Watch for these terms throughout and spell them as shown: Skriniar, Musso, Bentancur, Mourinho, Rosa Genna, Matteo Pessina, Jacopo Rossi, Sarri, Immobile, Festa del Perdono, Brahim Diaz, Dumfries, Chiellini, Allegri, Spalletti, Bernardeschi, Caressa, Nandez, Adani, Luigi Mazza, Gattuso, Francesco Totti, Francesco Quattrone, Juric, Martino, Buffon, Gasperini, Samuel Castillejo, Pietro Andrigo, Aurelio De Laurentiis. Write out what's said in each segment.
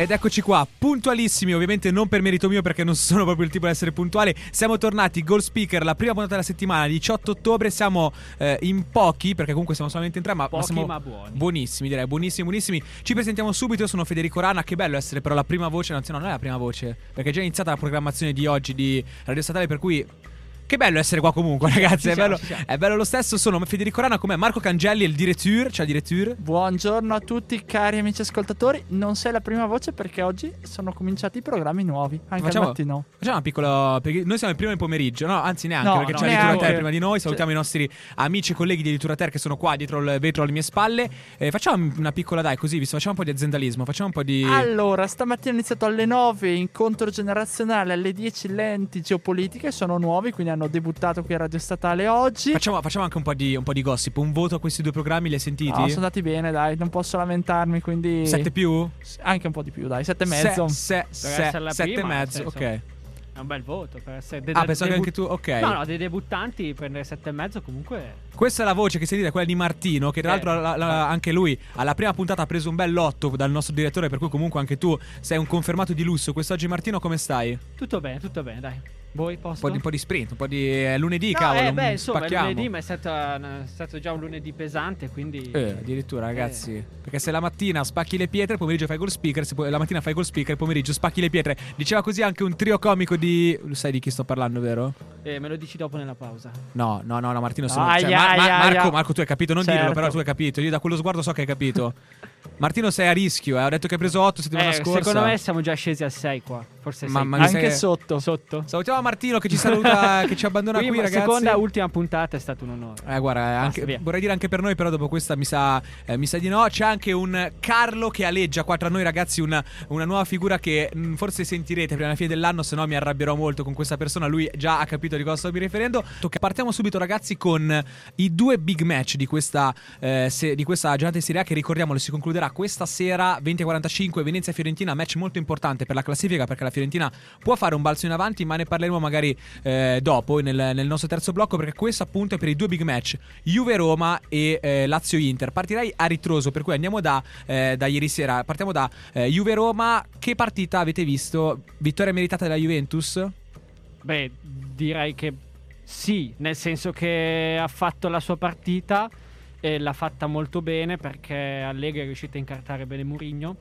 Ed eccoci qua, puntualissimi, ovviamente non per merito mio perché non sono proprio il tipo di essere puntuale. Siamo tornati, Goal Speaker, la prima puntata della settimana, 18 ottobre, siamo in pochi, perché comunque siamo solamente in tre, ma siamo buoni. Buonissimi, direi, buonissimi. Ci presentiamo subito, io sono Federico Rana, che bello essere però la prima voce, anzi no, non è la prima voce, perché è già iniziata la programmazione di oggi di Radio Statale, per cui... Che bello essere qua comunque, ragazzi, è bello lo stesso. Sono Federico Rana, com'è Marco Cangelli, il direttore, ciao direttore. Buongiorno a tutti cari amici ascoltatori, non sei la prima voce perché oggi sono cominciati i programmi nuovi, anche al mattino. Facciamo una piccola, perché noi siamo il primo del pomeriggio, no anzi neanche, perché c'è l'editura ter prima di noi, salutiamo i nostri amici e colleghi di editura ter che sono qua dietro il vetro alle mie spalle. Facciamo una piccola dai così, facciamo un po' di aziendalismo, facciamo un po' di... Allora, stamattina è iniziato alle 9, incontro generazionale, alle 10 lenti geopolitiche, sono nuovi, quindi hanno debuttato qui a Radio Statale oggi. Facciamo anche un po' di gossip. Un voto a questi due programmi, li hai sentiti? No, sono andati bene, dai, non posso lamentarmi, quindi 7+? Anche un po' di più, dai, 7,5. Sette e mezzo, ok. È un bel voto per essere pensavo che anche tu, ok. No, dei debuttanti prendere 7,5 comunque. Questa è la voce che sentite, quella di Martino, che tra l'altro anche lui alla prima puntata ha preso un bel lotto dal nostro direttore, per cui comunque anche tu sei un confermato di lusso. Quest'oggi Martino, come stai? Tutto bene, dai. Voi posto? Un po' di sprint, un po' di lunedì, no, cavolo. È lunedì, ma è stato già un lunedì pesante, quindi addirittura ragazzi, perché se la mattina spacchi le pietre, il pomeriggio fai Goal Speaker, la mattina fai Goal Speaker, il pomeriggio spacchi le pietre. Diceva così anche un trio comico di... Lo sai di chi sto parlando, vero? Me lo dici dopo nella pausa. No, Martino, Marco, tu hai capito, non certo. Dirlo, però tu hai capito. Io da quello sguardo so che hai capito. Martino, sei a rischio, ho detto che hai preso 8 settimana scorsa. Secondo me siamo già scesi a 6 qua. Forse 6. Mamma mia, anche sotto. Salutiamo Martino che ci saluta, che ci abbandona qui, ragazzi. La seconda e ultima puntata è stato un onore. Guarda, anche, vorrei dire anche per noi, però dopo questa mi sa di no. C'è anche un Carlo che aleggia qua tra noi, ragazzi, una nuova figura che forse sentirete prima della fine dell'anno, se no mi arrabbierò molto con questa persona. Lui già ha capito di cosa sto mi riferendo. Partiamo subito, ragazzi, con i due big match di questa giornata di Serie A, che ricordiamolo si concluderà questa sera 20:45 Venezia-Fiorentina, match molto importante per la classifica perché la Fiorentina può fare un balzo in avanti, ma ne parleremo magari dopo nel nostro terzo blocco, perché questo appunto è per i due big match Juve-Roma e Lazio-Inter. Partirei a ritroso, per cui andiamo da ieri sera, partiamo da Juve-Roma. Che partita avete visto? Vittoria meritata della Juventus? Beh, direi che sì, nel senso che ha fatto la sua partita e l'ha fatta molto bene, perché Allegri è riuscito a incartare bene Mourinho.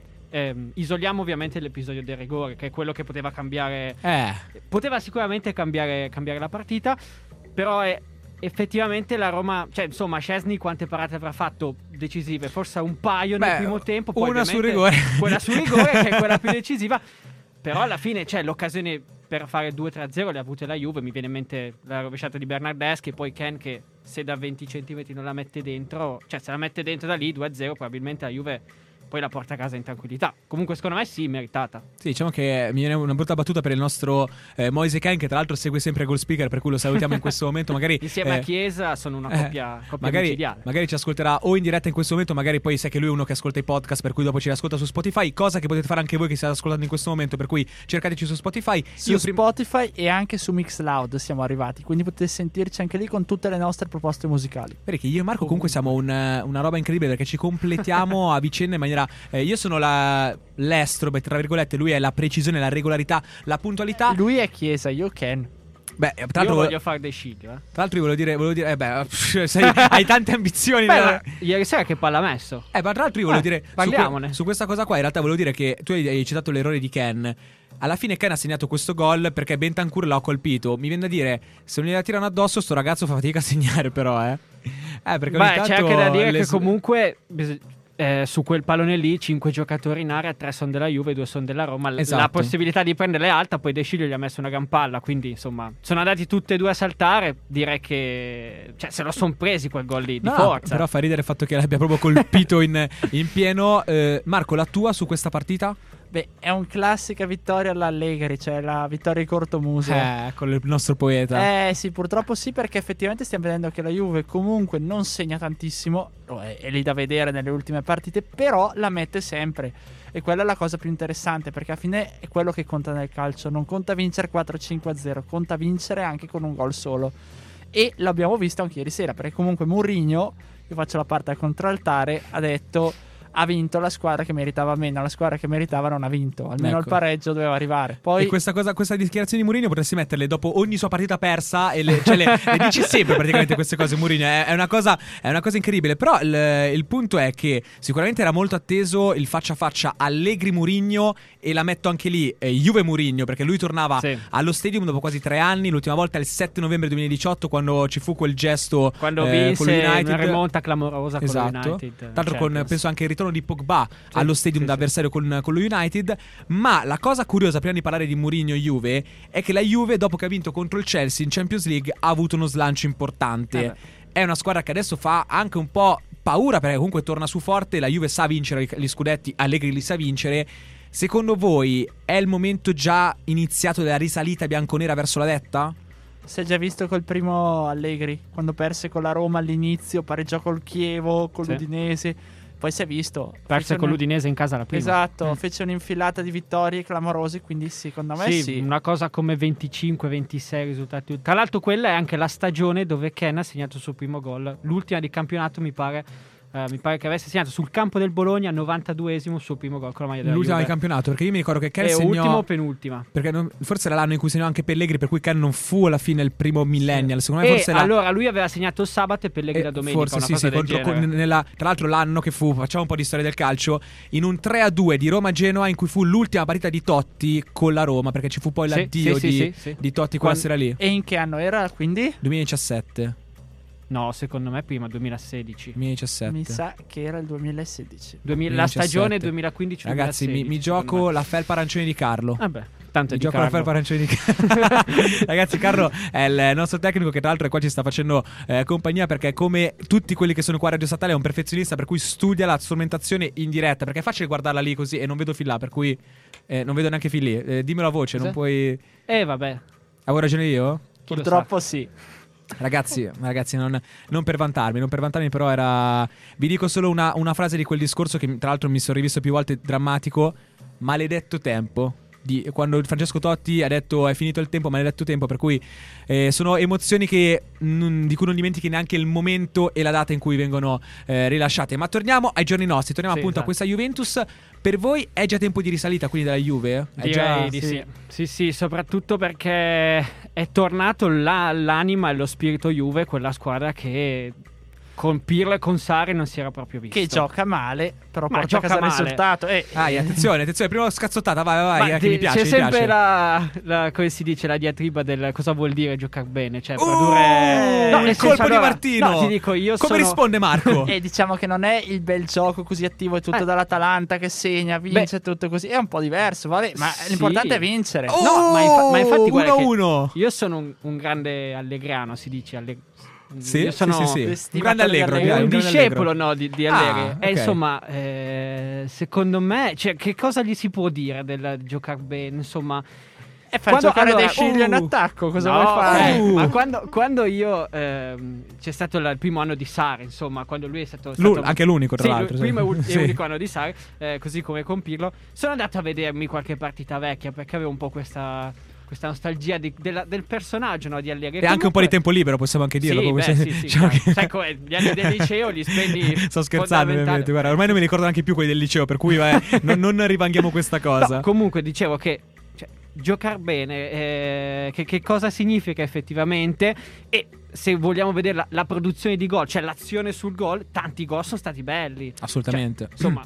Isoliamo ovviamente l'episodio del rigore, che è quello che poteva cambiare. Poteva sicuramente cambiare la partita, però è effettivamente la Roma, cioè insomma Szczęsny quante parate avrà fatto decisive? Forse un paio nel primo tempo, poi una sul rigore, quella sul rigore che è quella più decisiva. Però alla fine c'è l'occasione per fare 2-3-0 le ha avute la Juve. Mi viene in mente la rovesciata di Bernardeschi e poi Ken che se da 20 centimetri non la mette dentro, cioè se la mette dentro da lì 2-0 probabilmente la Juve poi la porta a casa in tranquillità. Comunque secondo me sì, meritata. Sì, diciamo che mi viene una brutta battuta per il nostro Moise Ken, che tra l'altro segue sempre Goal Speaker, per cui lo salutiamo in questo momento. Magari insieme a Chiesa sono una coppia magari ci ascolterà o in diretta in questo momento, magari poi sai che lui è uno che ascolta i podcast, per cui dopo ci ascolta su Spotify, cosa che potete fare anche voi che state ascoltando in questo momento, per cui cercateci su Spotify. Spotify e anche su Mix Loud siamo arrivati, quindi potete sentirci anché lì con tutte le nostre proposte musicali. Perché io e Marco comunque siamo una roba incredibile, perché ci completiamo a vicenda in maniera... io sono l'estrobe tra virgolette, lui è la precisione, la regolarità, la puntualità. Lui è Chiesa, io Ken. Beh, tra l'altro voglio fare dei scigli. Tra l'altro io volevo dire hai tante ambizioni. Beh, no? Ieri sera che palla ha messo. Ma tra l'altro io volevo dire parliamone. Su questa cosa qua in realtà volevo dire che tu hai citato l'errore di Ken. Alla fine Ken ha segnato questo gol perché Bentancur l'ha colpito. Mi viene da dire, se non gliela tirano addosso sto ragazzo fa fatica a segnare, però perché beh, c'è anche da dire che comunque su quel pallone lì 5 giocatori in area, 3 sono della Juve, 2 sono della Roma. Esatto. La possibilità di prendere è alta, poi De Sciglio gli ha messo una gran palla, quindi insomma sono andati tutti e due a saltare. Direi che se lo sono presi quel gol lì di forza. Però fa ridere il fatto che l'abbia proprio colpito in pieno. Marco, la tua su questa partita? Beh, è un classica vittoria all'Allegri, cioè la vittoria di cortomuso. Con il nostro poeta. Sì, purtroppo sì, perché effettivamente stiamo vedendo che la Juve comunque non segna tantissimo, è lì da vedere nelle ultime partite, però la mette sempre. E quella è la cosa più interessante, perché alla fine è quello che conta nel calcio. Non conta vincere 4-5-0, conta vincere anche con un gol solo. E l'abbiamo visto anche ieri sera, perché comunque Mourinho, io faccio la parte al contraltare, ha detto... ha vinto la squadra che meritava meno, la squadra che meritava non ha vinto, almeno il pareggio doveva arrivare. Poi... e questa cosa, questa dichiarazione di Mourinho potresti metterle dopo ogni sua partita persa e le dici sempre praticamente queste cose. Mourinho è una cosa incredibile, però il punto è che sicuramente era molto atteso il faccia a faccia Allegri Mourinho, e la metto anche lì, Juve Mourinho, perché lui tornava allo Stadium dopo quasi 3 anni, l'ultima volta il 7 novembre 2018 quando ci fu quel gesto, quando vinse una rimonta clamorosa con l'United, tanto con, penso anche il ritorno di Pogba allo Stadium d'avversario con lo United. Ma la cosa curiosa, prima di parlare di Mourinho-Juve, è che la Juve, dopo che ha vinto contro il Chelsea in Champions League, ha avuto uno slancio importante. È una squadra che adesso fa anche un po' paura, perché comunque torna su forte, la Juve sa vincere gli scudetti, Allegri li sa vincere. Secondo voi è il momento già iniziato della risalita bianconera verso la vetta? Si è già visto col primo Allegri, quando perse con la Roma all'inizio, pareggiò col Chievo, con l'Udinese, poi si è visto, perse con l'Udinese in casa la prima. Esatto, fece un'infilata di vittorie clamorose, quindi secondo me sì. Una cosa come 25-26 risultati. Tra l'altro quella è anche la stagione dove Ken ha segnato il suo primo gol, l'ultima di campionato mi pare. Mi pare che avesse segnato sul campo del Bologna al 92esimo il suo primo gol con la maglia della Juve. L'ultima di campionato, perché io mi ricordo che Ken segnò ultimo o penultima, perché forse era l'anno in cui segnò anche Pellegrini, per cui Ken non fu alla fine il primo millennial, secondo me. Forse allora lui aveva segnato il sabato e Pellegrini la domenica, forse una cosa del genere. Tra l'altro l'anno che fu, facciamo un po' di storia del calcio, in un 3-2 di Roma-Genoa, in cui fu l'ultima partita di Totti con la Roma, perché ci fu poi l'addio di Totti quella sera lì. E in che anno era quindi? 2017. No, secondo me prima, 2016. 2017. Mi sa che era il 2016. La stagione 2015-2016. Ragazzi, mi gioco la felpa arancione di Carlo. Vabbè. Tanto è di gioco Carlo. Ragazzi, Carlo è il nostro tecnico, che tra l'altro qua ci sta facendo compagnia, perché come tutti quelli che sono qua a Radio Statale è un perfezionista, per cui studia la strumentazione in diretta, perché è facile guardarla lì così e non vedo fin là, per cui non vedo neanche fin lì. Dimmelo a voce, non puoi... vabbè. Avevo ragione io? Purtroppo sì. Ragazzi, non per vantarmi, però era... Vi dico solo una frase di quel discorso che tra l'altro mi sono rivisto più volte, drammatico: maledetto tempo. Quando Francesco Totti ha detto è finito il tempo, maledetto tempo, per cui sono emozioni che di cui non dimentichi neanche il momento e la data in cui vengono rilasciate. Ma torniamo ai giorni nostri, torniamo appunto a questa Juventus. Per voi è già tempo di risalita quindi della Juve? Sì, soprattutto perché è tornato l'anima e lo spirito Juve, quella squadra che... con Pirlo e con Sarri non si era proprio visto. Che gioca male, però porta a casa il risultato. Attenzione, prima scazzottata, vai, che mi piace. C'è sempre la come si dice, la diatriba del cosa vuol dire giocare bene, cioè produrre... No, il colpo di Martino. No, ti dico, come risponde Marco? Diciamo che non è il bel gioco così attivo, è tutto dall'Atalanta che segna, vince tutto così, è un po' diverso, vabbè, ma l'importante è vincere. Ma infatti guarda che io sono un grande allegrano, si dice, un grande allegro, un discepolo di Allegri. Insomma, secondo me, cioè, che cosa gli si può dire del giocare bene? Insomma, dei scigli in attacco, cosa vuoi fare? Ma quando io c'è stato il primo anno di Sarri, insomma, quando lui è stato anche l'unico, tra l'altro. Il primo e unico anno di Sarri, così come con Pirlo. Sono andato a vedermi qualche partita vecchia, perché avevo un po' questa nostalgia del personaggio, no, di Allegri. E comunque, anche un po' di tempo libero, possiamo anche dirlo. Gli anni del liceo li spendi. Sto scherzando, ovviamente. Guarda, ormai non mi ricordo neanche più quelli del liceo, per cui non rivanghiamo questa cosa. No, comunque dicevo che giocare bene, che cosa significa effettivamente, e se vogliamo vedere la produzione di gol, cioè l'azione sul gol, tanti gol sono stati belli. Assolutamente. Cioè, insomma...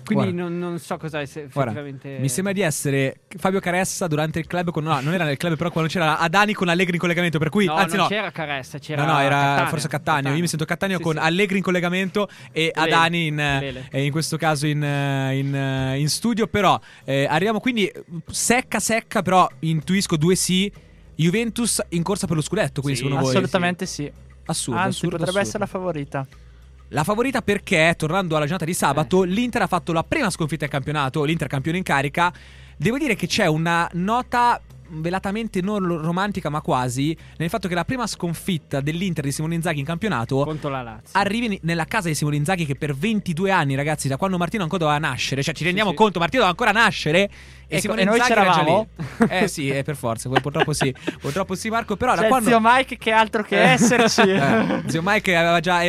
Quindi non so cosa effettivamente. Mi sembra di essere Fabio Caressa durante il club non era nel club, però quando c'era Adani con Allegri in collegamento, per cui c'era Caressa, c'era era Cattaneo, forse Cattaneo. Io mi sento Cattaneo con Allegri in collegamento e Adani in questo caso in studio, però arriviamo quindi secca, però intuisco Juventus in corsa per lo scudetto, quindi secondo voi? Assolutamente sì. Assurdo, potrebbe essere la favorita. La favorita perché, tornando alla giornata di sabato, l'Inter ha fatto la prima sconfitta in campionato, l'Inter campione in carica. Devo dire che c'è una nota velatamente non romantica ma quasi nel fatto che la prima sconfitta dell'Inter di Simone Inzaghi in campionato contro la Lazio arrivi nella casa di Simone Inzaghi, che per 22 anni, ragazzi, da quando Martino ancora doveva nascere, cioè ci rendiamo conto, Martino doveva ancora nascere e Simone Inzaghi noi c'eravamo già lì. Sì, per forza, purtroppo sì. Purtroppo sì, Marco, però cioè, da quando zio Mike che altro che esserci. Zio Mike aveva già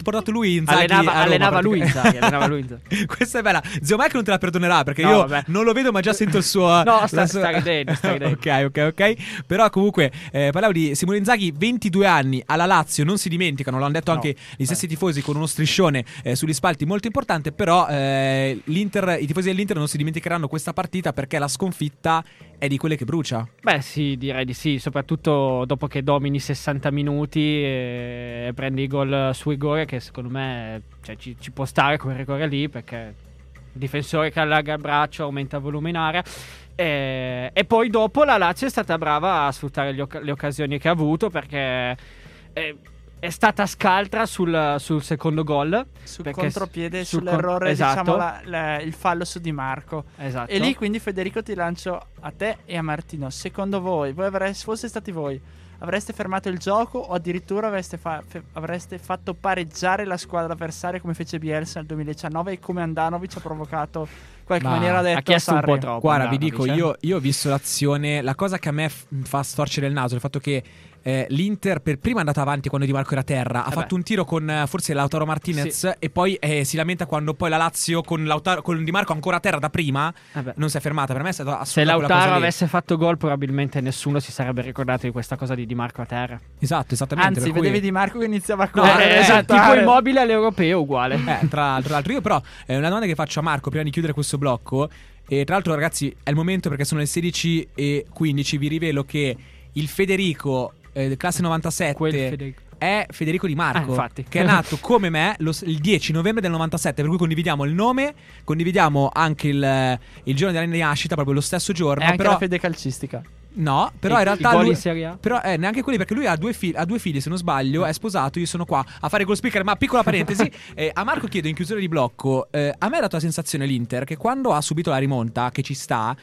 portato lui Inzaghi, allenava lui Inzaghi. Questa è bella. Zio Mike non te la perdonerà perché io non lo vedo ma già sento il suo sta Ok. Però comunque parlavo di Simone Inzaghi, 22 anni alla Lazio, non si dimenticano, l'hanno detto anche gli stessi tifosi con uno striscione sugli spalti molto importante. Però l'Inter, i tifosi dell'Inter non si dimenticheranno questa partita perché la sconfitta è di quelle che brucia. Beh sì, direi di sì, soprattutto dopo che domini 60 minuti e prendi il gol su rigore, che secondo me cioè, ci può stare quel rigore lì perché il difensore che allarga il braccio aumenta il volume in area. E poi dopo la Lazio è stata brava a sfruttare le occasioni che ha avuto, perché è stata scaltra sul secondo gol, sul contropiede, sull'errore, esatto. Diciamo il fallo su Di Marco, esatto. E lì quindi, Federico, ti lancio a te e a Martino. Secondo voi fosse stati voi, avreste fermato il gioco o addirittura avreste fatto pareggiare la squadra avversaria come fece Bielsa nel 2019 e come Andanovic ha provocato in qualche maniera? Ha chiesto Sarri un po' troppo. Guarda, vi dico, io ho visto l'azione. La cosa che a me fa storcere il naso è il fatto che l'Inter per prima è andata avanti quando Di Marco era a terra, ha fatto un tiro con forse Lautaro Martinez, sì. E poi si lamenta quando poi la Lazio con Di Marco ancora a terra da prima non si è fermata. Per me è stata assolutamente se Lautaro avesse fatto gol probabilmente nessuno si sarebbe ricordato di questa cosa di Di Marco a terra. Esatto, esattamente. Anzi, vedevi Di Marco che iniziava a correre, esatto, tipo Immobile all'europeo uguale. Tra l'altro io però una domanda che faccio a Marco prima di chiudere questo blocco, e tra l'altro ragazzi è il momento perché sono le 16:15, vi rivelo che il Federico classe 97 è Federico Di Marco, che è nato come me il 10 novembre del 97, per cui condividiamo il nome, condividiamo anche il giorno della nascita, proprio lo stesso giorno. E anche però la fede calcistica. No, però in realtà lui, però neanche quelli, perché lui ha due figli se non sbaglio, è sposato, io sono qua a fare Goal Speaker, ma piccola parentesi. A Marco chiedo in chiusura di blocco, a me ha dato la sensazione l'Inter che quando ha subito la rimonta, che ci sta,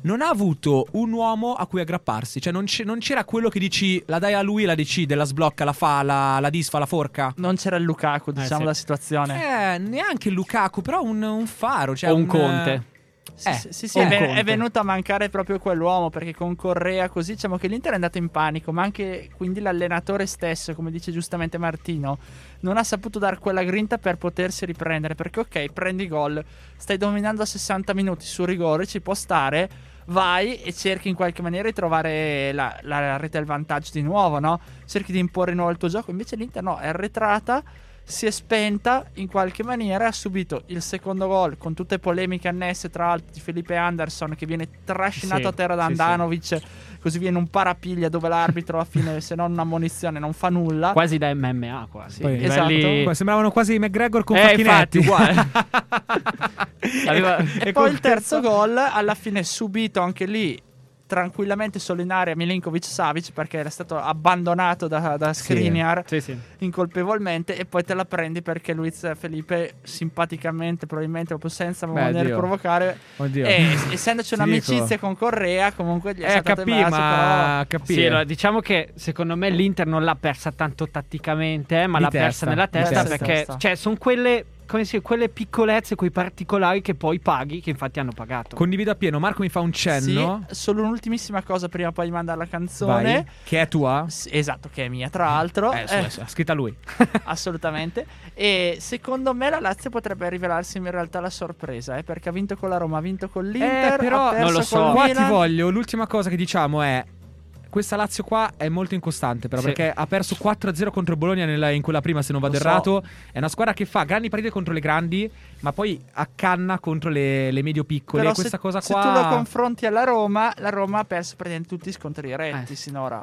non ha avuto un uomo a cui aggrapparsi, cioè non c'era quello che dici la dai a lui, la decide, la sblocca, la fa, la disfa, la forca. Non c'era il Lukaku, diciamo, la situazione. Neanche il Lukaku, però un faro, cioè o un Conte. Sì, è venuto a mancare proprio quell'uomo, perché con Correa così diciamo che l'Inter è andato in panico, ma anche quindi l'allenatore stesso, come dice giustamente Martino, non ha saputo dar quella grinta per potersi riprendere, perché ok, prendi gol, stai dominando a 60 minuti su rigore, ci può stare, vai e cerchi in qualche maniera di trovare la rete al vantaggio di nuovo, no? Cerchi di imporre di nuovo il tuo gioco, invece l'Inter no, è arretrata, si è spenta in qualche maniera, ha subito il secondo gol con tutte polemiche annesse, tra l'altro di Felipe Anderson che viene trascinato a terra da Andanovic, così viene un parapiglia dove l'arbitro alla fine se non un'ammonizione non fa nulla, quasi da MMA quasi. Poi, esatto, belli, sembravano quasi McGregor con Facchinetti, uguale. E poi il terzo gol alla fine subito anche lì tranquillamente solo in area Milinkovic-Savic, perché era stato abbandonato da Skriniar incolpevolmente, e poi te la prendi perché Luiz Felipe simpaticamente, probabilmente proprio senza voler provocare, essendoci un'amicizia con Correa, comunque gli è stato in mano, però allora, diciamo che secondo me l'Inter non l'ha persa tanto tatticamente, ma l'ha persa nella testa, perché cioè sono quelle piccolezze, quei particolari che poi paghi, che infatti hanno pagato. Condivido appieno. Marco mi fa un cenno. Sì, solo un'ultimissima cosa prima poi di mandare la canzone. Vai, che è tua? Esatto, che è mia tra l'altro. Scritta lui. Assolutamente. E secondo me la Lazio potrebbe rivelarsi in realtà la sorpresa, perché ha vinto con la Roma, ha vinto con l'Inter, però ha perso, non lo so. Qua ti voglio, l'ultima cosa che diciamo è questa Lazio qua è molto incostante, però perché ha perso 4-0 contro Bologna in quella prima, se non vado errato. È una squadra che fa grandi partite contro le grandi, ma poi accanna contro le medio piccole. Però questa cosa qua, se tu lo confronti alla Roma, la Roma ha perso praticamente tutti gli scontri diretti sinora.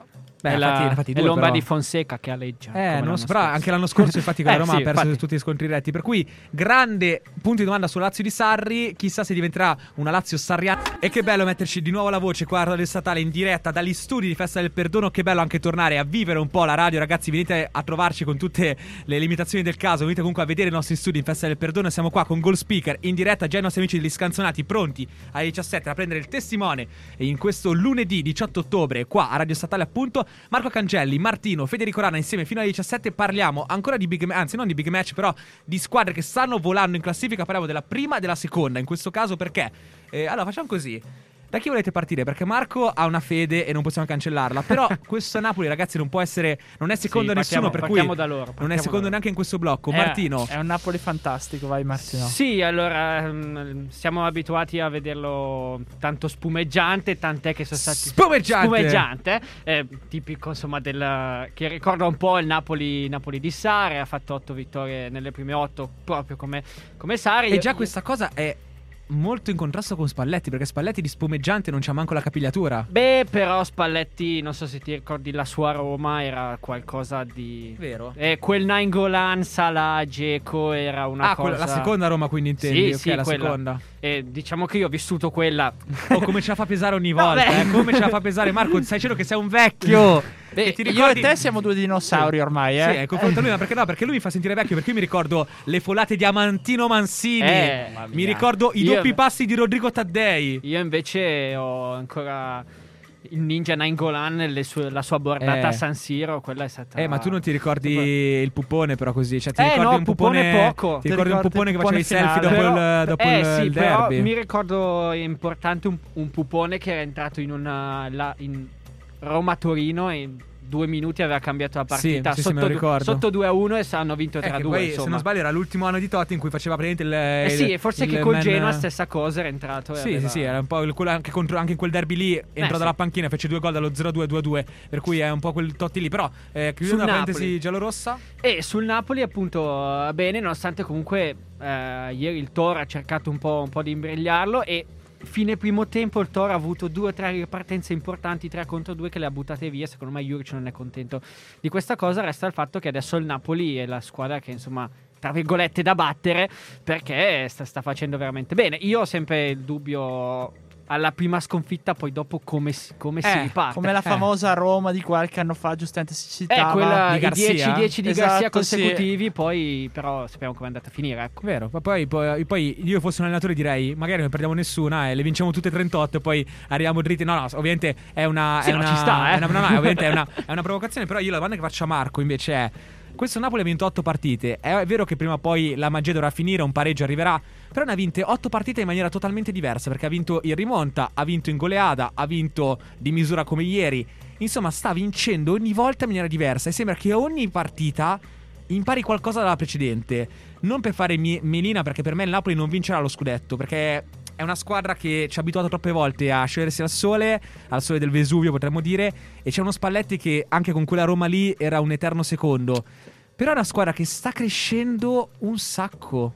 È l'Omba di Fonseca che aleggia. Non so, però anche l'anno scorso infatti con la Roma ha perso tutti gli scontri diretti. Per cui grande punto di domanda sulla Lazio di Sarri. Chissà se diventerà una Lazio sarriana. E che bello metterci di nuovo la voce qua a Radio Statale in diretta dagli studi di Festa del Perdono. Che bello anche tornare a vivere un po' la radio. Ragazzi, venite a trovarci con tutte le limitazioni del caso. Venite comunque a vedere i nostri studi in Festa del Perdono. Siamo qua con Goal Speaker in diretta, già i nostri amici degli Scanzonati pronti alle 17 a prendere il testimone in questo lunedì 18 ottobre qua a Radio Statale, appunto. Marco Cangelli, Martino, Federico Rana insieme fino alle 17. Parliamo ancora di non di big match, però di squadre che stanno volando in classifica. Parliamo della prima e della seconda in questo caso, perché allora facciamo così. Da chi volete partire? Perché Marco ha una fede e non possiamo cancellarla. Però questo Napoli, ragazzi, non può essere, non è secondo nessuno, per cui da loro, non è secondo neanche in questo blocco. Martino, è un Napoli fantastico, vai Martino. Sì, allora siamo abituati a vederlo tanto spumeggiante, tant'è che sono stati spumeggiante, tipico insomma del, che ricorda un po' il Napoli di Sarri. Ha fatto 8 vittorie nelle prime 8 proprio come Sarri. E già questa cosa è molto in contrasto con Spalletti, perché Spalletti di spumeggiante non c'ha manco la capigliatura. Beh, però Spalletti, non so se ti ricordi, la sua Roma era qualcosa di vero. Quel Nainggolan, Salah, Dzeko era una cosa. La seconda Roma, quindi intendi? Sì, la seconda. Diciamo che io ho vissuto quella. Come ce la fa pesare ogni volta, come ce la fa pesare Marco, stai dicendo che sei un vecchio. Beh, ti ricordi... Io e te siamo due dinosauri ormai, eh? Sì, confronta lui, ma perché no? Perché lui mi fa sentire vecchio, perché io mi ricordo le folate di Amantino Mancini, mi ricordo i doppi passi di Rodrigo Taddei. Io invece ho ancora il ninja Nainggolan, la sua bordata a San Siro, quella è stata... ma tu non ti ricordi il pupone, però così, cioè ti ricordi un pupone poco. Ti ricordi un pupone che faceva i selfie dopo il derby? Però mi ricordo importante un pupone che era entrato in una... Roma-Torino e in 2 minuti aveva cambiato la partita, sotto 2-1 e hanno vinto 3-2. Se non sbaglio era l'ultimo anno di Totti in cui faceva praticamente forse con Genoa stessa cosa, era entrato e era un po' anche in quel derby lì. Entrò dalla panchina, fece 2 gol dallo 0-2-2-2, per cui è un po' quel Totti lì. Però chiudendo una parentesi giallorossa, e sul Napoli appunto bene, nonostante comunque ieri il Toro ha cercato un po' di imbrigliarlo, e fine primo tempo il Toro ha avuto 2 o 3 ripartenze importanti, 3 contro 2, che le ha buttate via. Secondo me Juric non è contento di questa cosa. Resta il fatto che adesso il Napoli è la squadra che, insomma, tra virgolette da battere, perché sta facendo veramente bene. Io ho sempre il dubbio alla prima sconfitta, poi dopo come si riparte, come la famosa Roma di qualche anno fa, giustamente si citava, quella di 10-10 di Garcia consecutivi, sì. Poi però sappiamo come è andata a finire, ecco. Vero, ma poi io fossi un allenatore direi magari non perdiamo nessuna e le vinciamo tutte 38 e poi arriviamo dritti. No, ovviamente è una è una provocazione, però io la domanda che faccio a Marco invece è: questo Napoli ha vinto 8 partite. È vero che prima o poi la magia dovrà finire, un pareggio arriverà, però ne ha vinte 8 partite in maniera totalmente diversa, perché ha vinto in rimonta, ha vinto in goleada, ha vinto di misura come ieri. Insomma, sta vincendo ogni volta in maniera diversa e sembra che ogni partita impari qualcosa dalla precedente. Non per fare melina, perché per me il Napoli non vincerà lo scudetto, perché è una squadra che ci ha abituato troppe volte a sciogliersi al sole del Vesuvio, potremmo dire, e c'è uno Spalletti che anche con quella Roma lì era un eterno secondo. Però è una squadra che sta crescendo un sacco.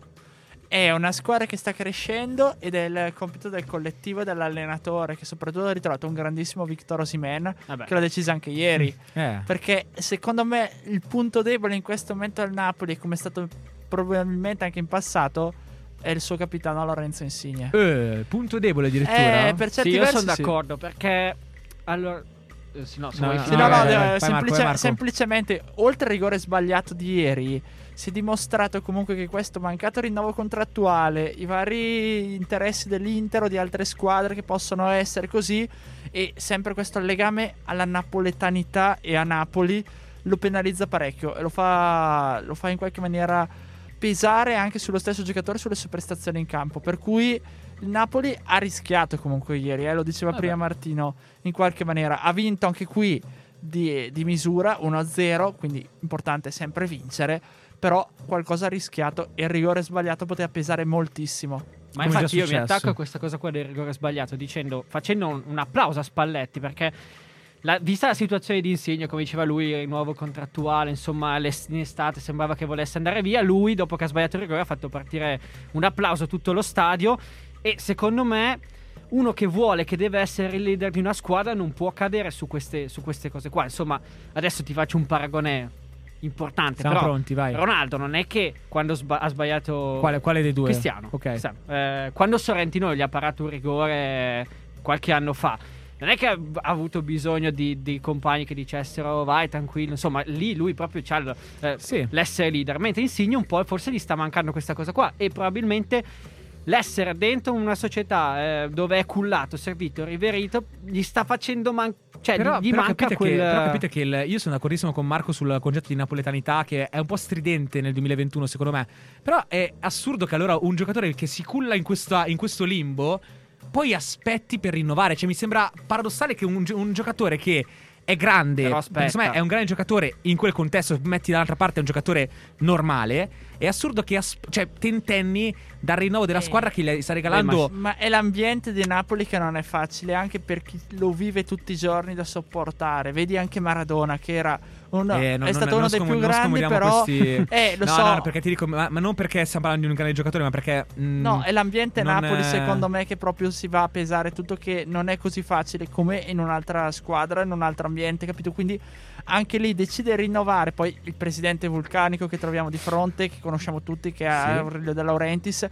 È una squadra che sta crescendo ed è il compito del collettivo e dell'allenatore, che soprattutto ha ritrovato un grandissimo Victor Osimhen, che l'ha deciso anche ieri. Perché secondo me il punto debole in questo momento al Napoli, come è stato probabilmente anche in passato, è il suo capitano Lorenzo Insigne. Punto debole addirittura. Per certi versi io sono d'accordo, perché allora semplicemente oltre al rigore sbagliato di ieri si è dimostrato comunque che questo mancato rinnovo contrattuale, i vari interessi dell'Inter o di altre squadre che possono essere così, e sempre questo legame alla napoletanità e a Napoli, lo penalizza parecchio e lo fa in qualche maniera pesare anche sullo stesso giocatore, sulle sue prestazioni in campo. Per cui il Napoli ha rischiato comunque ieri, lo diceva prima Martino, in qualche maniera ha vinto anche qui di misura 1-0, quindi importante sempre vincere, però qualcosa ha rischiato e il rigore sbagliato poteva pesare moltissimo. Ma come infatti io mi attacco a questa cosa qua del rigore sbagliato facendo un applauso a Spalletti, perché vista la situazione di Insigne, come diceva lui, il nuovo contrattuale, insomma, in estate sembrava che volesse andare via, lui dopo che ha sbagliato il rigore ha fatto partire un applauso tutto lo stadio. E secondo me uno che vuole, che deve essere il leader di una squadra, non può cadere su queste cose qua. Insomma, adesso ti faccio un paragone importante. Siamo però pronti, vai. Ronaldo non è che quando ha sbagliato... Quale dei due? Cristiano, okay. Cristiano. Quando Sorrentino gli ha parato un rigore qualche anno fa, non è che ha avuto bisogno di compagni che dicessero vai tranquillo. Insomma, lì lui proprio c'ha l'essere leader. Mentre Insigne un po' forse gli sta mancando questa cosa qua. E probabilmente l'essere dentro una società dove è cullato, servito, riverito, gli sta facendo Però capite che io sono d'accordissimo con Marco sul concetto di napoletanità, che è un po' stridente nel 2021 secondo me. Però è assurdo che allora un giocatore che si culla in questo limbo poi aspetti per rinnovare. Cioè mi sembra paradossale che un giocatore che è grande, insomma, è un grande giocatore in quel contesto, metti dall'altra parte è un giocatore normale, è assurdo che tentenni dal rinnovo della squadra che gli sta regalando. Ma è l'ambiente di Napoli che non è facile anche per chi lo vive tutti i giorni da sopportare. Vedi anche Maradona che era uno dei più grandi però perché ti dico ma non perché stiamo parlando di un grande giocatore, ma perché è l'ambiente Napoli secondo me che proprio si va a pesare tutto, che non è così facile come in un'altra squadra, in un altro ambiente, capito? Quindi anche lì decide di rinnovare, poi il presidente vulcanico che troviamo di fronte, che conosciamo tutti, che è Aurelio De Laurentiis.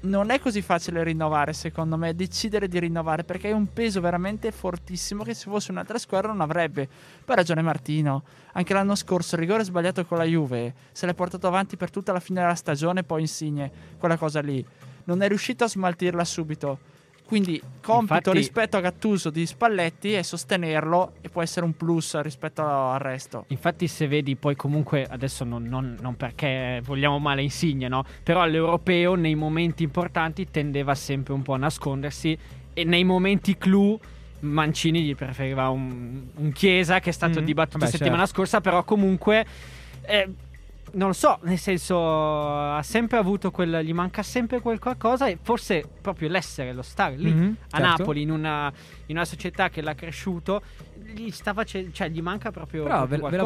Non è così facile rinnovare, secondo me, decidere di rinnovare, perché è un peso veramente fortissimo che se fosse un'altra squadra non avrebbe. Poi ha ragione Martino, anche l'anno scorso il rigore sbagliato con la Juve se l'è portato avanti per tutta la fine della stagione, poi Insigne quella cosa lì non è riuscito a smaltirla subito. Quindi compito rispetto a Gattuso di Spalletti è sostenerlo, e può essere un plus rispetto al resto. Infatti se vedi poi comunque, adesso non perché vogliamo male Insigne, no? Però l'europeo nei momenti importanti tendeva sempre un po' a nascondersi, e nei momenti clou Mancini gli preferiva un Chiesa, che è stato dibattuto settimana scorsa, però comunque... non lo so, nel senso ha sempre avuto gli manca sempre quel qualcosa, e forse proprio l'essere, lo stare lì a Napoli in una società che l'ha cresciuto gli manca proprio. Però ve la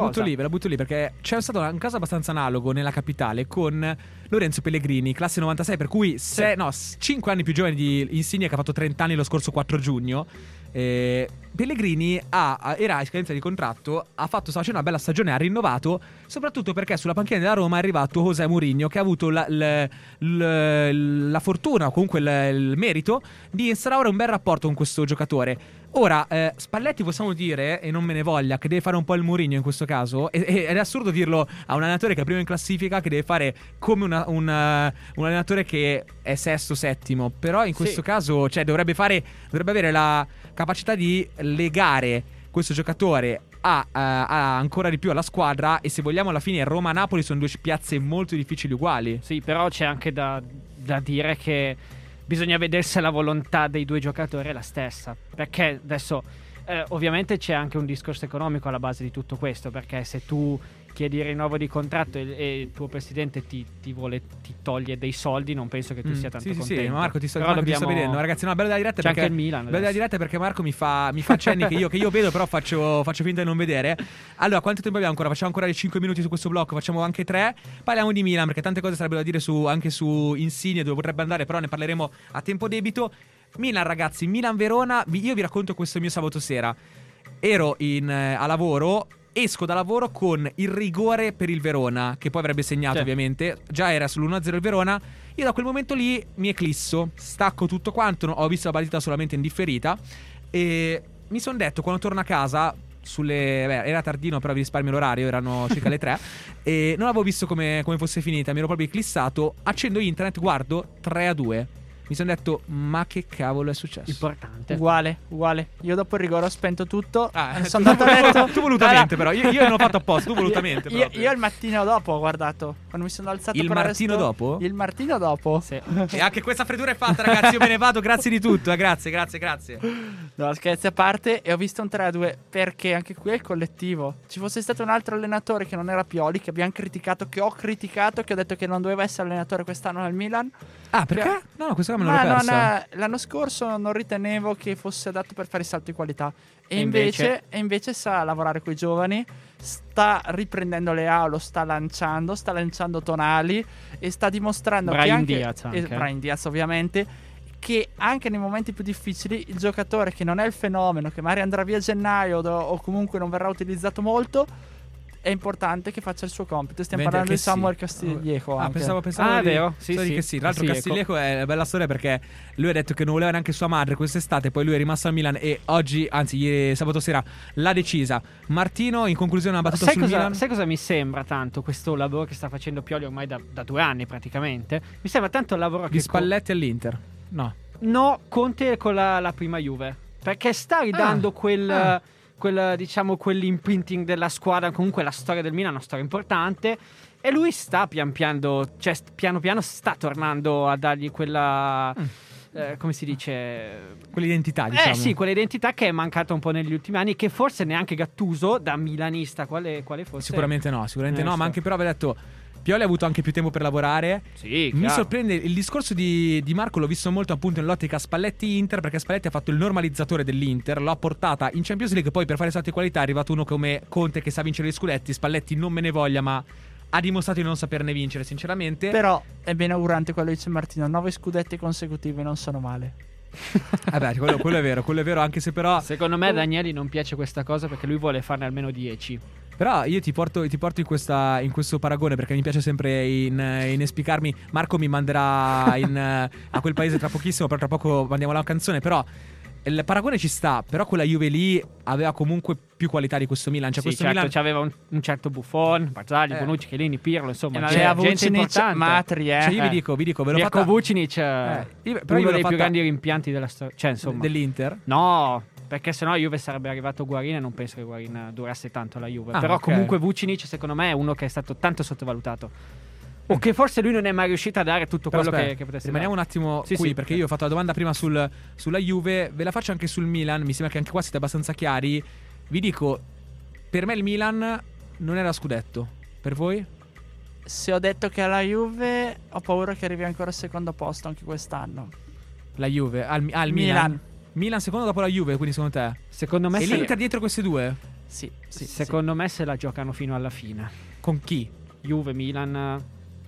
butto lì perché c'è stato un caso abbastanza analogo nella capitale con Lorenzo Pellegrini, classe 96, per cui 5 anni più giovane di Insigne, che ha fatto 30 anni lo scorso 4 giugno. Pellegrini era a scadenza di contratto, sta facendo una bella stagione, ha rinnovato, soprattutto perché sulla panchina della Roma è arrivato José Mourinho, che ha avuto la fortuna, o comunque il merito, di instaurare un bel rapporto con questo giocatore. Ora Spalletti, possiamo dire, e non me ne voglia, che deve fare un po' il Mourinho in questo caso, ed è assurdo dirlo a un allenatore che è primo in classifica, che deve fare come un allenatore che è sesto, settimo. Però in questo caso dovrebbe avere la capacità di legare questo giocatore a ancora di più alla squadra. E se vogliamo, alla fine Roma-Napoli sono due piazze molto difficili, uguali. Sì, però c'è anche da dire che bisogna vedere se la volontà dei due giocatori è la stessa, perché adesso ovviamente c'è anche un discorso economico alla base di tutto questo, perché se tu chiedi il rinnovo di contratto e il tuo presidente ti toglie dei soldi, non penso che tu sia tanto contento. Sì, Marco, ti sto vedendo. Ragazzi, no, bello della diretta, c'è perché anche il Milan. Bello della diretta perché Marco mi fa cenni che io vedo, però faccio finta di non vedere. Allora, quanto tempo abbiamo ancora? Facciamo ancora 5 minuti su questo blocco, facciamo anche 3. Parliamo di Milan, perché tante cose sarebbero da dire anche su Insigne, dove potrebbe andare, però ne parleremo a tempo debito. Milan, ragazzi, Milan-Verona. Io vi racconto questo mio sabato sera. Ero a lavoro. Esco da lavoro con il rigore per il Verona, che poi avrebbe segnato ovviamente. Già era sull'1-0 il Verona. Io da quel momento lì mi eclisso, stacco tutto quanto, ho visto la partita solamente in differita, e mi sono detto, quando torno a casa era tardino, però vi risparmio l'orario, erano circa le 3, e non avevo visto come fosse finita, mi ero proprio eclissato. Accendo internet, guardo 3-2. Mi sono detto, ma che cavolo è successo? Importante. Uguale. Io dopo il rigore ho spento tutto. Sono andato a letto. Tu volutamente, però. Io non ho fatto apposta. Tu volutamente. Io il mattino dopo ho guardato. Quando mi sono alzato. Il mattino dopo? Sì. E anche questa freddura è fatta, ragazzi. Io me ne vado. Grazie di tutto. Grazie. No, scherzi a parte. E ho visto un 3-2. Perché anche qui è il collettivo. Ci fosse stato un altro allenatore che non era Pioli, che abbiamo criticato, che ho criticato, che ho detto che non doveva essere allenatore quest'anno al Milan. Ah, perché? No, questo l'anno scorso non ritenevo che fosse adatto per fare i salti di qualità, e invece sa lavorare coi giovani, sta riprendendo Leao, lo sta lanciando Tonali, e sta dimostrando Brian Diaz ovviamente, che anche nei momenti più difficili il giocatore che non è il fenomeno, che magari andrà via a gennaio o comunque non verrà utilizzato molto, è importante che faccia il suo compito. Stiamo parlando di Samuel Castillejo. Pensavo è vero. Sì. L'altro Castillejo è una bella storia, perché lui ha detto che non voleva neanche sua madre quest'estate, poi lui è rimasto a Milan e oggi, anzi ieri sabato sera, l'ha decisa. Martino in conclusione ha battuto sul Milan. Sai cosa mi sembra tanto questo lavoro che sta facendo Pioli ormai da 2 anni praticamente? Mi sembra tanto il lavoro che Spalletti all'Inter. No, Conte con la prima Juve, perché sta ridando quell'imprinting della squadra. Comunque la storia del Milan è una storia importante e lui sta piano piano sta tornando a dargli quella come si dice, quell'identità, diciamo. Sì, quell'identità che è mancata un po' negli ultimi anni, che forse neanche Gattuso da milanista quale fosse. Sicuramente no. Ma anche però aveva detto Pioli ha avuto anche più tempo per lavorare. Sì, mi sorprende il discorso di Marco, l'ho visto molto appunto nell'ottica Spalletti-Inter, perché Spalletti ha fatto il normalizzatore dell'Inter, l'ha portata in Champions League, poi per fare salti di qualità è arrivato uno come Conte che sa vincere gli scudetti. Spalletti non me ne voglia, ma ha dimostrato di non saperne vincere sinceramente. Però è benaugurante quello che dice Martino, 9 scudetti consecutivi non sono male. Vabbè, quello è vero, anche se però secondo me a Danieli non piace questa cosa, perché lui vuole farne almeno 10. Però io ti porto in questo paragone, perché mi piace sempre inespicarmi. Marco mi manderà a quel paese tra pochissimo, però tra poco mandiamo la canzone. Però il paragone ci sta, però quella Juve lì aveva comunque più qualità di questo Milan. Cioè, sì, questo certo, Milan c'aveva un certo Buffon, Mazzarri, Bonucci, Chiellini, Pirlo, insomma, c'era Vucinic, Matri, Cioè io vi dico, ve l'ho fatta. Vucinic, però uno dei più grandi rimpianti della storia, cioè insomma, dell'Inter? No, perché sennò la Juve sarebbe arrivato Guarina e non penso che Guarina durasse tanto la Juve. Però okay. Comunque Vucinic secondo me è uno che è stato tanto sottovalutato, o che forse lui non è mai riuscito a dare tutto quello che potesse rimaniamo dare. Un attimo qui, perché io ho fatto la domanda prima sulla Juve, ve la faccio anche sul Milan. Mi sembra che anche qua siete abbastanza chiari. Vi dico, per me il Milan non era scudetto, per voi? Se ho detto che alla Juve ho paura che arrivi ancora al secondo posto anche quest'anno la Juve, al Milan secondo dopo la Juve, quindi secondo te? Secondo me e l'Inter dietro questi due? Sì. Secondo me se la giocano fino alla fine. Con chi? Juve, Milan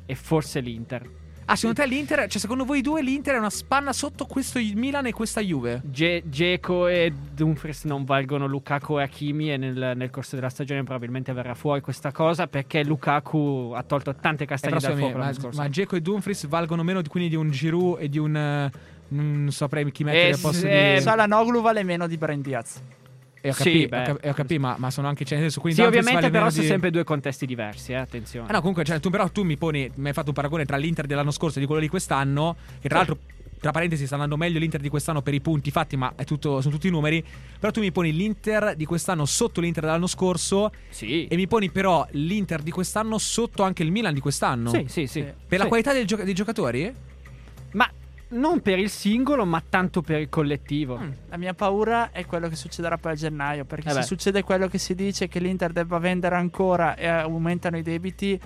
e forse l'Inter. Ah, secondo te l'Inter? Cioè secondo voi due l'Inter è una spanna sotto questo Milan e questa Juve? Dzeko e Dumfries non valgono Lukaku e Hakimi, e nel corso della stagione probabilmente verrà fuori questa cosa, perché Lukaku ha tolto tante castagne dal fuoco l'anno scorso. Ma Dzeko e Dumfries valgono meno quindi di un Giroud e di un... non saprei chi mettere al posto di Çalhanoğlu, vale meno di Brahim Diaz. Ho capito, ma sono anche, cioè, quindi sì, ovviamente, vale, però sono sempre due contesti diversi, attenzione. No, comunque, cioè, tu mi hai fatto un paragone tra l'Inter dell'anno scorso e di quello di quest'anno, che tra l'altro, tra parentesi, sta andando meglio l'Inter di quest'anno per i punti fatti, ma sono tutti numeri. Però tu mi poni l'Inter di quest'anno sotto l'Inter dell'anno scorso, sì. E mi poni però l'Inter di quest'anno sotto anche il Milan di quest'anno. Sì. Per la qualità dei giocatori? Ma non per il singolo, ma tanto per il collettivo. La mia paura è quello che succederà poi a gennaio, perché se succede quello che si dice, che l'Inter debba vendere ancora e aumentano i debiti,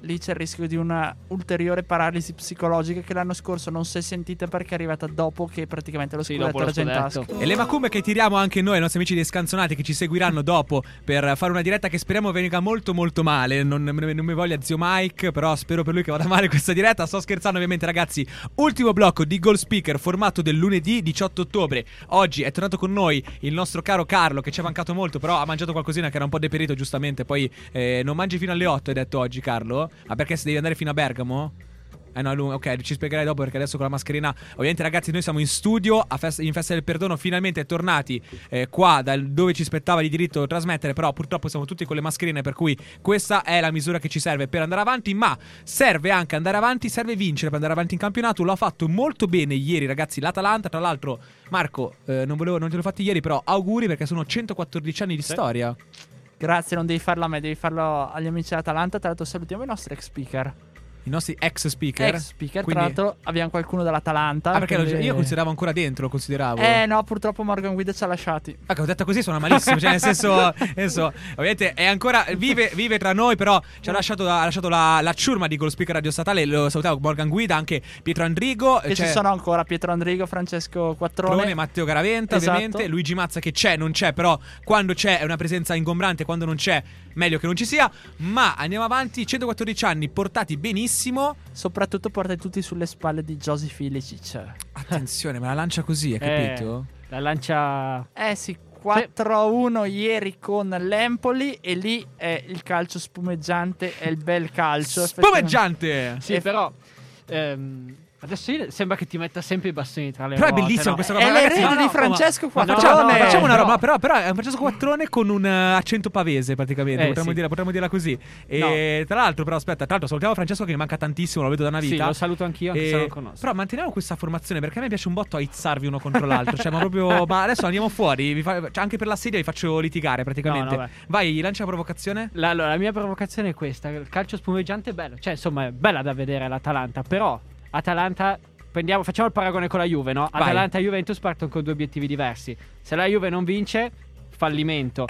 lì c'è il rischio di una ulteriore paralisi psicologica che l'anno scorso non si è sentita, perché è arrivata dopo che praticamente lo scudetto era già in tasca. E le macume che tiriamo anche noi, i nostri amici dei Scanzonati che ci seguiranno dopo per fare una diretta che speriamo venga molto molto male. Non mi voglia zio Mike, però spero per lui che vada male questa diretta. Sto scherzando ovviamente, ragazzi. Ultimo blocco di Goal Speaker, formato del lunedì 18 ottobre. Oggi è tornato con noi il nostro caro Carlo, che ci è mancato molto, però ha mangiato qualcosina che era un po' deperito giustamente. Poi non mangi fino alle 8, hai detto oggi, Carlo. Ma perché se devi andare fino a Bergamo? No, ok, ci spiegherai dopo, perché adesso con la mascherina. Ovviamente, ragazzi, noi siamo in studio in Festa del Perdono, finalmente tornati qua, dove ci spettava di diritto trasmettere. Però purtroppo siamo tutti con le mascherine, per cui questa è la misura che ci serve per andare avanti. Ma serve anche andare avanti, serve vincere per andare avanti in campionato. L'ha fatto molto bene ieri, ragazzi, l'Atalanta. Tra l'altro, Marco, non te l'ho fatti ieri, però auguri, perché sono 114 anni di storia. Grazie, non devi farlo a me, devi farlo agli amici dell'Atalanta. Tra l'altro salutiamo i nostri ex speaker. Quindi... tra l'altro abbiamo qualcuno dall'Atalanta. Perché io consideravo ancora dentro, lo consideravo. No, purtroppo Morgan Guida ci ha lasciati. Ho detto così, suona malissimo, cioè nel senso, ovviamente è ancora vive tra noi, però ci ha lasciato la ciurma di Goal Speaker Radio Statale. Lo salutiamo, Morgan Guida, anche Pietro Andrigo, che ci sono ancora Pietro Andrigo, Francesco Quattrone, Matteo Garaventa, ovviamente Luigi Mazza, che c'è, non c'è, però quando c'è è una presenza ingombrante, quando non c'è meglio che non ci sia. Ma andiamo avanti, 114 anni portati benissimo. benissimo, soprattutto porta tutti sulle spalle di Josip Ilicic. Attenzione, ma la lancia così, hai capito? La lancia... sì, 4-1 ieri con l'Empoli, e lì è il calcio spumeggiante, è il bel calcio. Spumeggiante! Sì, però... adesso sembra che ti metta sempre i bastoni tra le ruote. Però è bellissimo, no? Questa roba. È l'erede di Francesco Quattrone. Facciamo una roba, però è un Francesco Quattrone con un accento pavese, praticamente. Potremmo dirla così. E tra l'altro, però, aspetta, tra l'altro salutiamo Francesco che mi manca tantissimo, lo vedo da una vita. Sì, lo saluto anch'io, anche se non conosco. Però manteniamo questa formazione, perché a me piace un botto aizzarvi uno contro l'altro. Cioè, ma proprio. Ma adesso andiamo fuori. Cioè, anche per la sedia vi faccio litigare, praticamente. No, vai, lancia la provocazione. Allora, la mia provocazione è questa: il calcio spumeggiante è bello. Cioè, insomma, è bella da vedere l'Atalanta, però. Atalanta, facciamo il paragone con la Juve, no? Vai. Atalanta e Juventus partono con due obiettivi diversi. Se la Juve non vince, fallimento.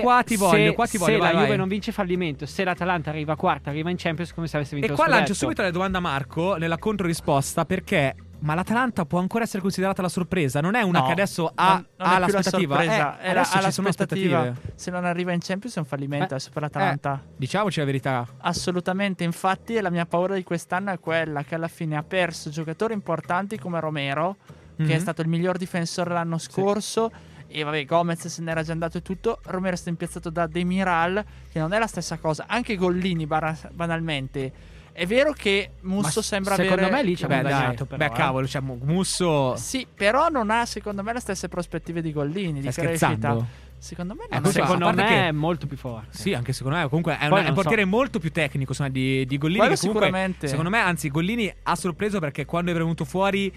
Qua ti voglio. Se la Juve non vince, fallimento. Se l'Atalanta arriva quarta, arriva in Champions, come se avesse vinto lo scudetto. E qua lancio subito la domanda a Marco, nella controrisposta, perché... Ma l'Atalanta può ancora essere considerata la sorpresa? Non è una che adesso ha l'aspettativa? Adesso ci sono aspettative. Se non arriva in Champions è un fallimento per l'Atalanta. Diciamoci la verità. Assolutamente, infatti, e la mia paura di quest'anno è quella che alla fine ha perso giocatori importanti come Romero, che è stato il miglior difensore l'anno scorso. E vabbè, Gomez se n'era già andato e tutto. Romero è stato impiazzato da Demiral, che non è la stessa cosa. Anche Gollini, banalmente. È vero che Musso sembra avere... Secondo me lì c'è guadagnato, però. Beh, cavolo, cioè, Musso... Sì, però non ha, secondo me, le stesse prospettive di Gollini, di crescita. Secondo me non secondo me è molto più forte. Sì, anche secondo me. Comunque è un portiere molto più tecnico di Gollini. Che comunque, sicuramente. Secondo me, anzi, Gollini ha sorpreso perché quando è venuto fuori...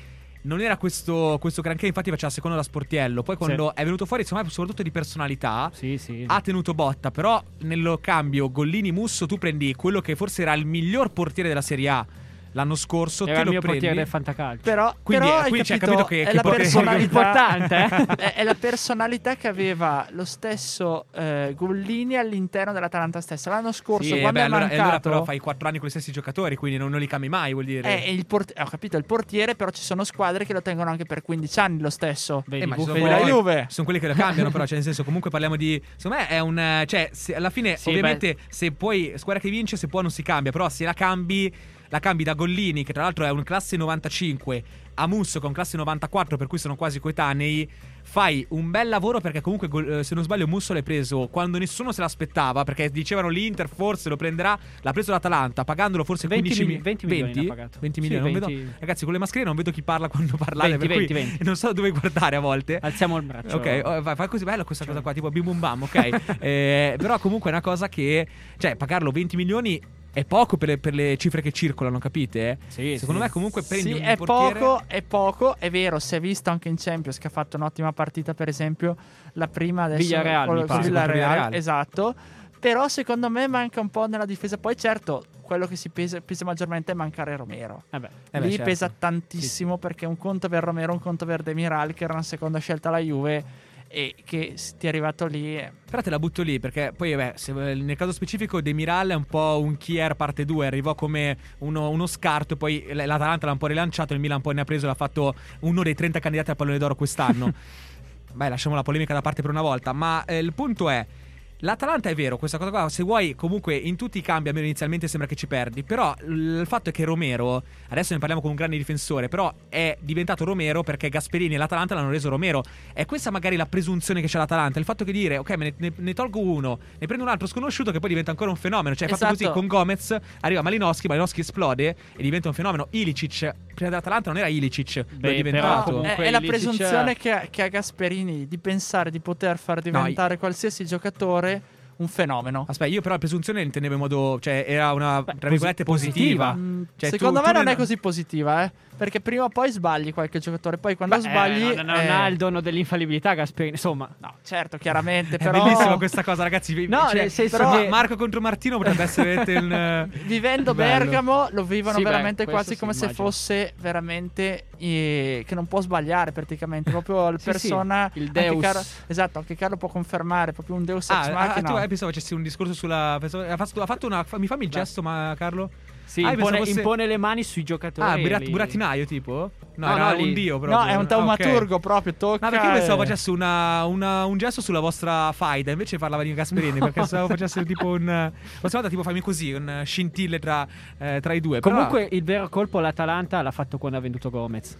Non era questo granché, infatti faceva secondo da sportiello. Poi quando è venuto fuori, insomma, soprattutto di personalità, ha tenuto botta. Però nello cambio Gollini-Musso tu prendi quello che forse era il miglior portiere della Serie A l'anno scorso, era te lo prendi. Era il mio portiere del fantacalcio. Però, quindi hai capito che è la personalità importante. È la personalità che aveva lo stesso Gollini all'interno dell'Atalanta stessa. L'anno scorso quando è mancato... Allora però fai 4 anni con gli stessi giocatori, quindi non li cambi mai, vuol dire. Ho capito, il portiere, però ci sono squadre che lo tengono anche per 15 anni lo stesso. Ma la Juve. Sono quelli che lo cambiano, però, cioè, nel senso, comunque parliamo di... Secondo me è un... Cioè, alla fine, ovviamente, se puoi... Squadra che vince, se può non si cambia, però se la cambi da Gollini, che tra l'altro è un classe 95, a Musso con classe 94, per cui sono quasi coetanei. Fai un bel lavoro, perché comunque, se non sbaglio, Musso l'hai preso quando nessuno se l'aspettava, perché dicevano l'Inter forse lo prenderà. L'ha preso l'Atalanta, pagandolo forse 20 milioni ha pagato. 20 milioni, non vedo. Ragazzi, con le mascherine non vedo chi parla quando parlate, per cui non so dove guardare a volte. Alziamo il braccio. Ok, fai così, bella questa cosa qua, tipo bim bum bam, ok. Però comunque è una cosa che, cioè, pagarlo 20 milioni è poco per le cifre che circolano, capite? Sì, Secondo me comunque prendi un portiere... È poco, è vero, si è visto anche in Champions che ha fatto un'ottima partita, per esempio la prima adesso Villarreal. Esatto, però secondo me manca un po' nella difesa. Poi certo, quello che si pesa maggiormente è mancare Romero. Lì pesa tantissimo, perché un conto per Romero, un conto per Demiral, che era una seconda scelta alla Juve, e che ti è arrivato lì. Però te la butto lì, perché poi nel caso specifico Demiral è un po' un Kier parte 2. Arrivò come uno scarto, poi l'Atalanta l'ha un po' rilanciato, il Milan poi ne ha preso, l'ha fatto uno dei 30 candidati al pallone d'oro quest'anno. Beh, lasciamo la polemica da parte per una volta. Ma il punto è, l'Atalanta è vero, questa cosa qua, se vuoi comunque in tutti i cambi, almeno inizialmente sembra che ci perdi, però il fatto è che Romero, adesso ne parliamo con un grande difensore, però è diventato Romero perché Gasperini e l'Atalanta l'hanno reso Romero. È questa magari la presunzione che c'è l'Atalanta, il fatto che dire, ok, ne tolgo uno, ne prendo un altro sconosciuto che poi diventa ancora un fenomeno. Cioè, esatto. Fatto così con Gomez, arriva Malinowski esplode e diventa un fenomeno. Ilicic, prima dell'Atalanta non era Ilicic, lo è diventato. È la presunzione che ha Gasperini di pensare di poter far diventare qualsiasi giocatore un fenomeno. Aspetta, io però la presunzione intendevo in modo, cioè era una, tra virgolette, positiva. Cioè, secondo me non è così positiva, perché prima o poi sbagli qualche giocatore. Poi quando sbagli non ha il dono dell'infallibilità Gasperini. Insomma, no, certo, chiaramente, però... È bellissima questa cosa, ragazzi. No, cioè, nel senso che... Marco contro Martino potrebbe essere un... Vivendo bello. Bergamo lo vivono veramente quasi come se fosse veramente che non può sbagliare, praticamente. Proprio la persona, il Deus. Anche Carlo può confermare, proprio un Deus ex machina. Pensavo facessi un discorso sulla... Ha fatto una... Mi fammi il gesto, ma Carlo... Sì, impone le mani sui giocatori. Ah, burattinaio tipo? No, no, era un dio proprio. No, è un taumaturgo, okay, proprio tocca. Ma perché io pensavo facesse un gesto sulla vostra faida, invece parlava di Gasperini, perché pensavo facesse tipo un... Questa volta tipo fammi così, un scintille tra i due. Comunque però... il vero colpo l'Atalanta l'ha fatto quando ha venduto Gomez.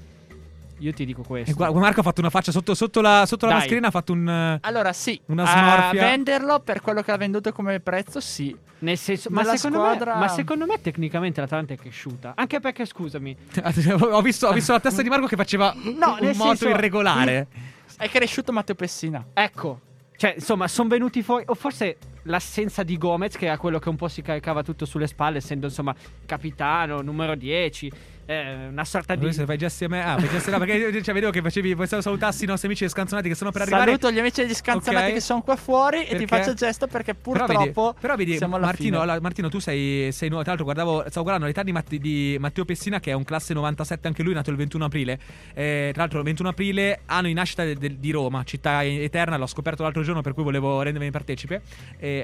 Io ti dico questo. E guarda, Marco ha fatto una faccia sotto la mascherina, ha fatto un... Allora sì, una smorfia. A venderlo per quello che ha venduto come prezzo, sì. Nel senso, ma secondo me tecnicamente l'Atalanta è cresciuta. Anche perché, scusami, ho visto la testa di Marco che faceva un moto irregolare. È cresciuto Matteo Pessina. Ecco, cioè insomma sono venuti fuori, o forse l'assenza di Gomez, che era quello che un po' si caricava tutto sulle spalle, essendo insomma capitano, numero 10, una sorta di... Fai gesti a me, perché cioè, vedevo che facevi, vuoi salutassi i nostri amici scanzonati che sono per arrivare. Saluto gli amici degli scanzonati, okay, che sono qua fuori, perché? E ti faccio il gesto perché purtroppo però vedi siamo alla Martino, fine. Martino, tu sei nuovo, tra l'altro stavo guardando l'età di Matteo Pessina, che è un classe 97 anche lui, nato il 21 aprile, tra l'altro il 21 aprile anno di nascita di Roma, città eterna, l'ho scoperto l'altro giorno, per cui volevo rendermi partecipe.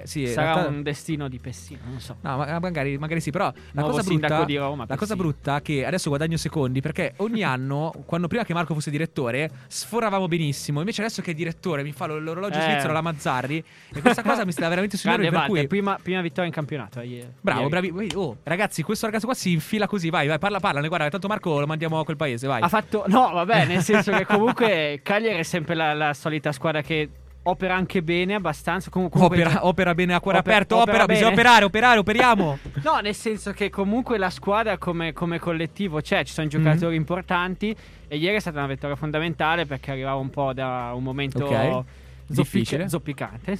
Sì, sarà un destino di Pessina, non so. No, magari sì, però la cosa brutta è che adesso guadagno secondi, perché ogni anno, quando prima che Marco fosse direttore, sforavamo benissimo. Invece adesso che è direttore mi fa l'orologio svizzero, la Mazzarri, e questa cosa mi sta veramente sui nervi, per cui... prima vittoria in campionato ieri. Bravi. Oh, ragazzi, questo ragazzo qua si infila così, vai, parla, guarda, tanto Marco lo mandiamo a quel paese, vai. Ha fatto... No, vabbè, nel senso che comunque Cagliari è sempre la solita squadra che opera anche bene abbastanza. Opera bene a cuore aperto. Bisogna operiamo. No, nel senso che comunque la squadra come collettivo c'è, ci sono giocatori importanti. E ieri è stata una vittoria fondamentale, perché arrivava un po' da un momento zoppicante.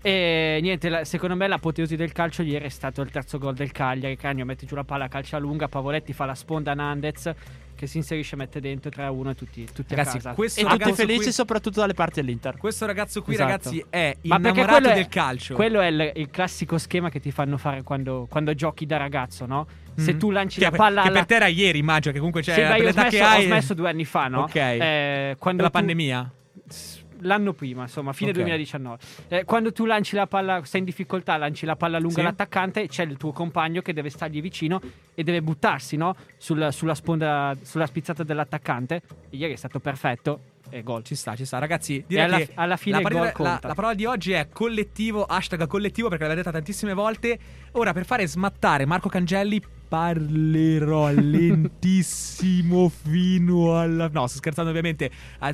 E niente, secondo me l'apoteosi del calcio ieri è stato il terzo gol del Cagliari. Cagno mette giù la palla, calcia lunga, Pavoletti fa la sponda a Nandez, che si inserisce e mette dentro 3-1 e tutti ragazzi, a casa. E tutti felici qui, soprattutto dalle parti dell'Inter. Questo ragazzo qui, esatto, ragazzi, è innamorato del calcio. Quello è il classico schema che ti fanno fare quando giochi da ragazzo, no? Se tu lanci la palla... Che per te era ieri, immagino, che comunque c'è... Sì, beh, ho smesso 2 anni fa, no? Ok. Quando per la pandemia? L'anno prima, insomma, fine 2019. Quando tu lanci la palla, sei in difficoltà, lanci la palla lunga all'attaccante, c'è il tuo compagno che deve stargli vicino e deve buttarsi, no? Sulla sponda, sulla spizzata dell'attaccante. E ieri è stato perfetto. E gol. Ci sta, ragazzi. Direi che alla fine gol conta. La parola di oggi è collettivo, hashtag collettivo, perché l'avete detta tantissime volte. Ora, per fare smattare Marco Cangelli, parlerò lentissimo fino alla... No, sto scherzando ovviamente.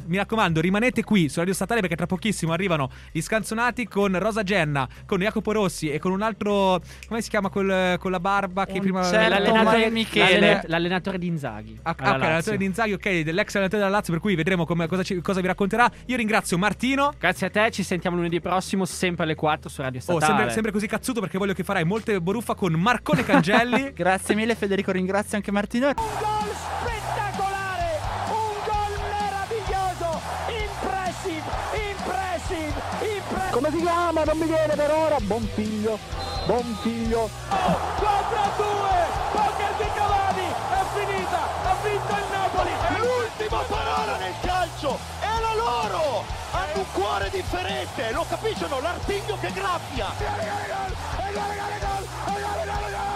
Mi raccomando, rimanete qui su Radio Statale, perché tra pochissimo arrivano gli scanzonati con Rosa Genna, con Jacopo Rossi e con un altro... Come si chiama con la barba? Che prima... L'allenatore Michele. L'allenatore di Inzaghi. L'allenatore di Inzaghi, ok, dell'ex allenatore della Lazio, per cui vedremo cosa vi racconterà. Io ringrazio Martino. Grazie a te, ci sentiamo lunedì prossimo, sempre alle 4 su Radio Statale. Oh, sempre così cazzuto, perché voglio che farai molte boruffa con Marcone Cangelli. Grazie. Grazie mille Federico, ringrazio anche Martino. Un gol spettacolare, un gol meraviglioso, impressive. Come si chiama? Non mi viene per ora. Bonfiglio. 4-2, poker di Cavani, è finita, ha vinto il Napoli, è l'ultima parola nel calcio, è la loro, hanno un cuore differente, lo capiscono, l'artiglio che graffia.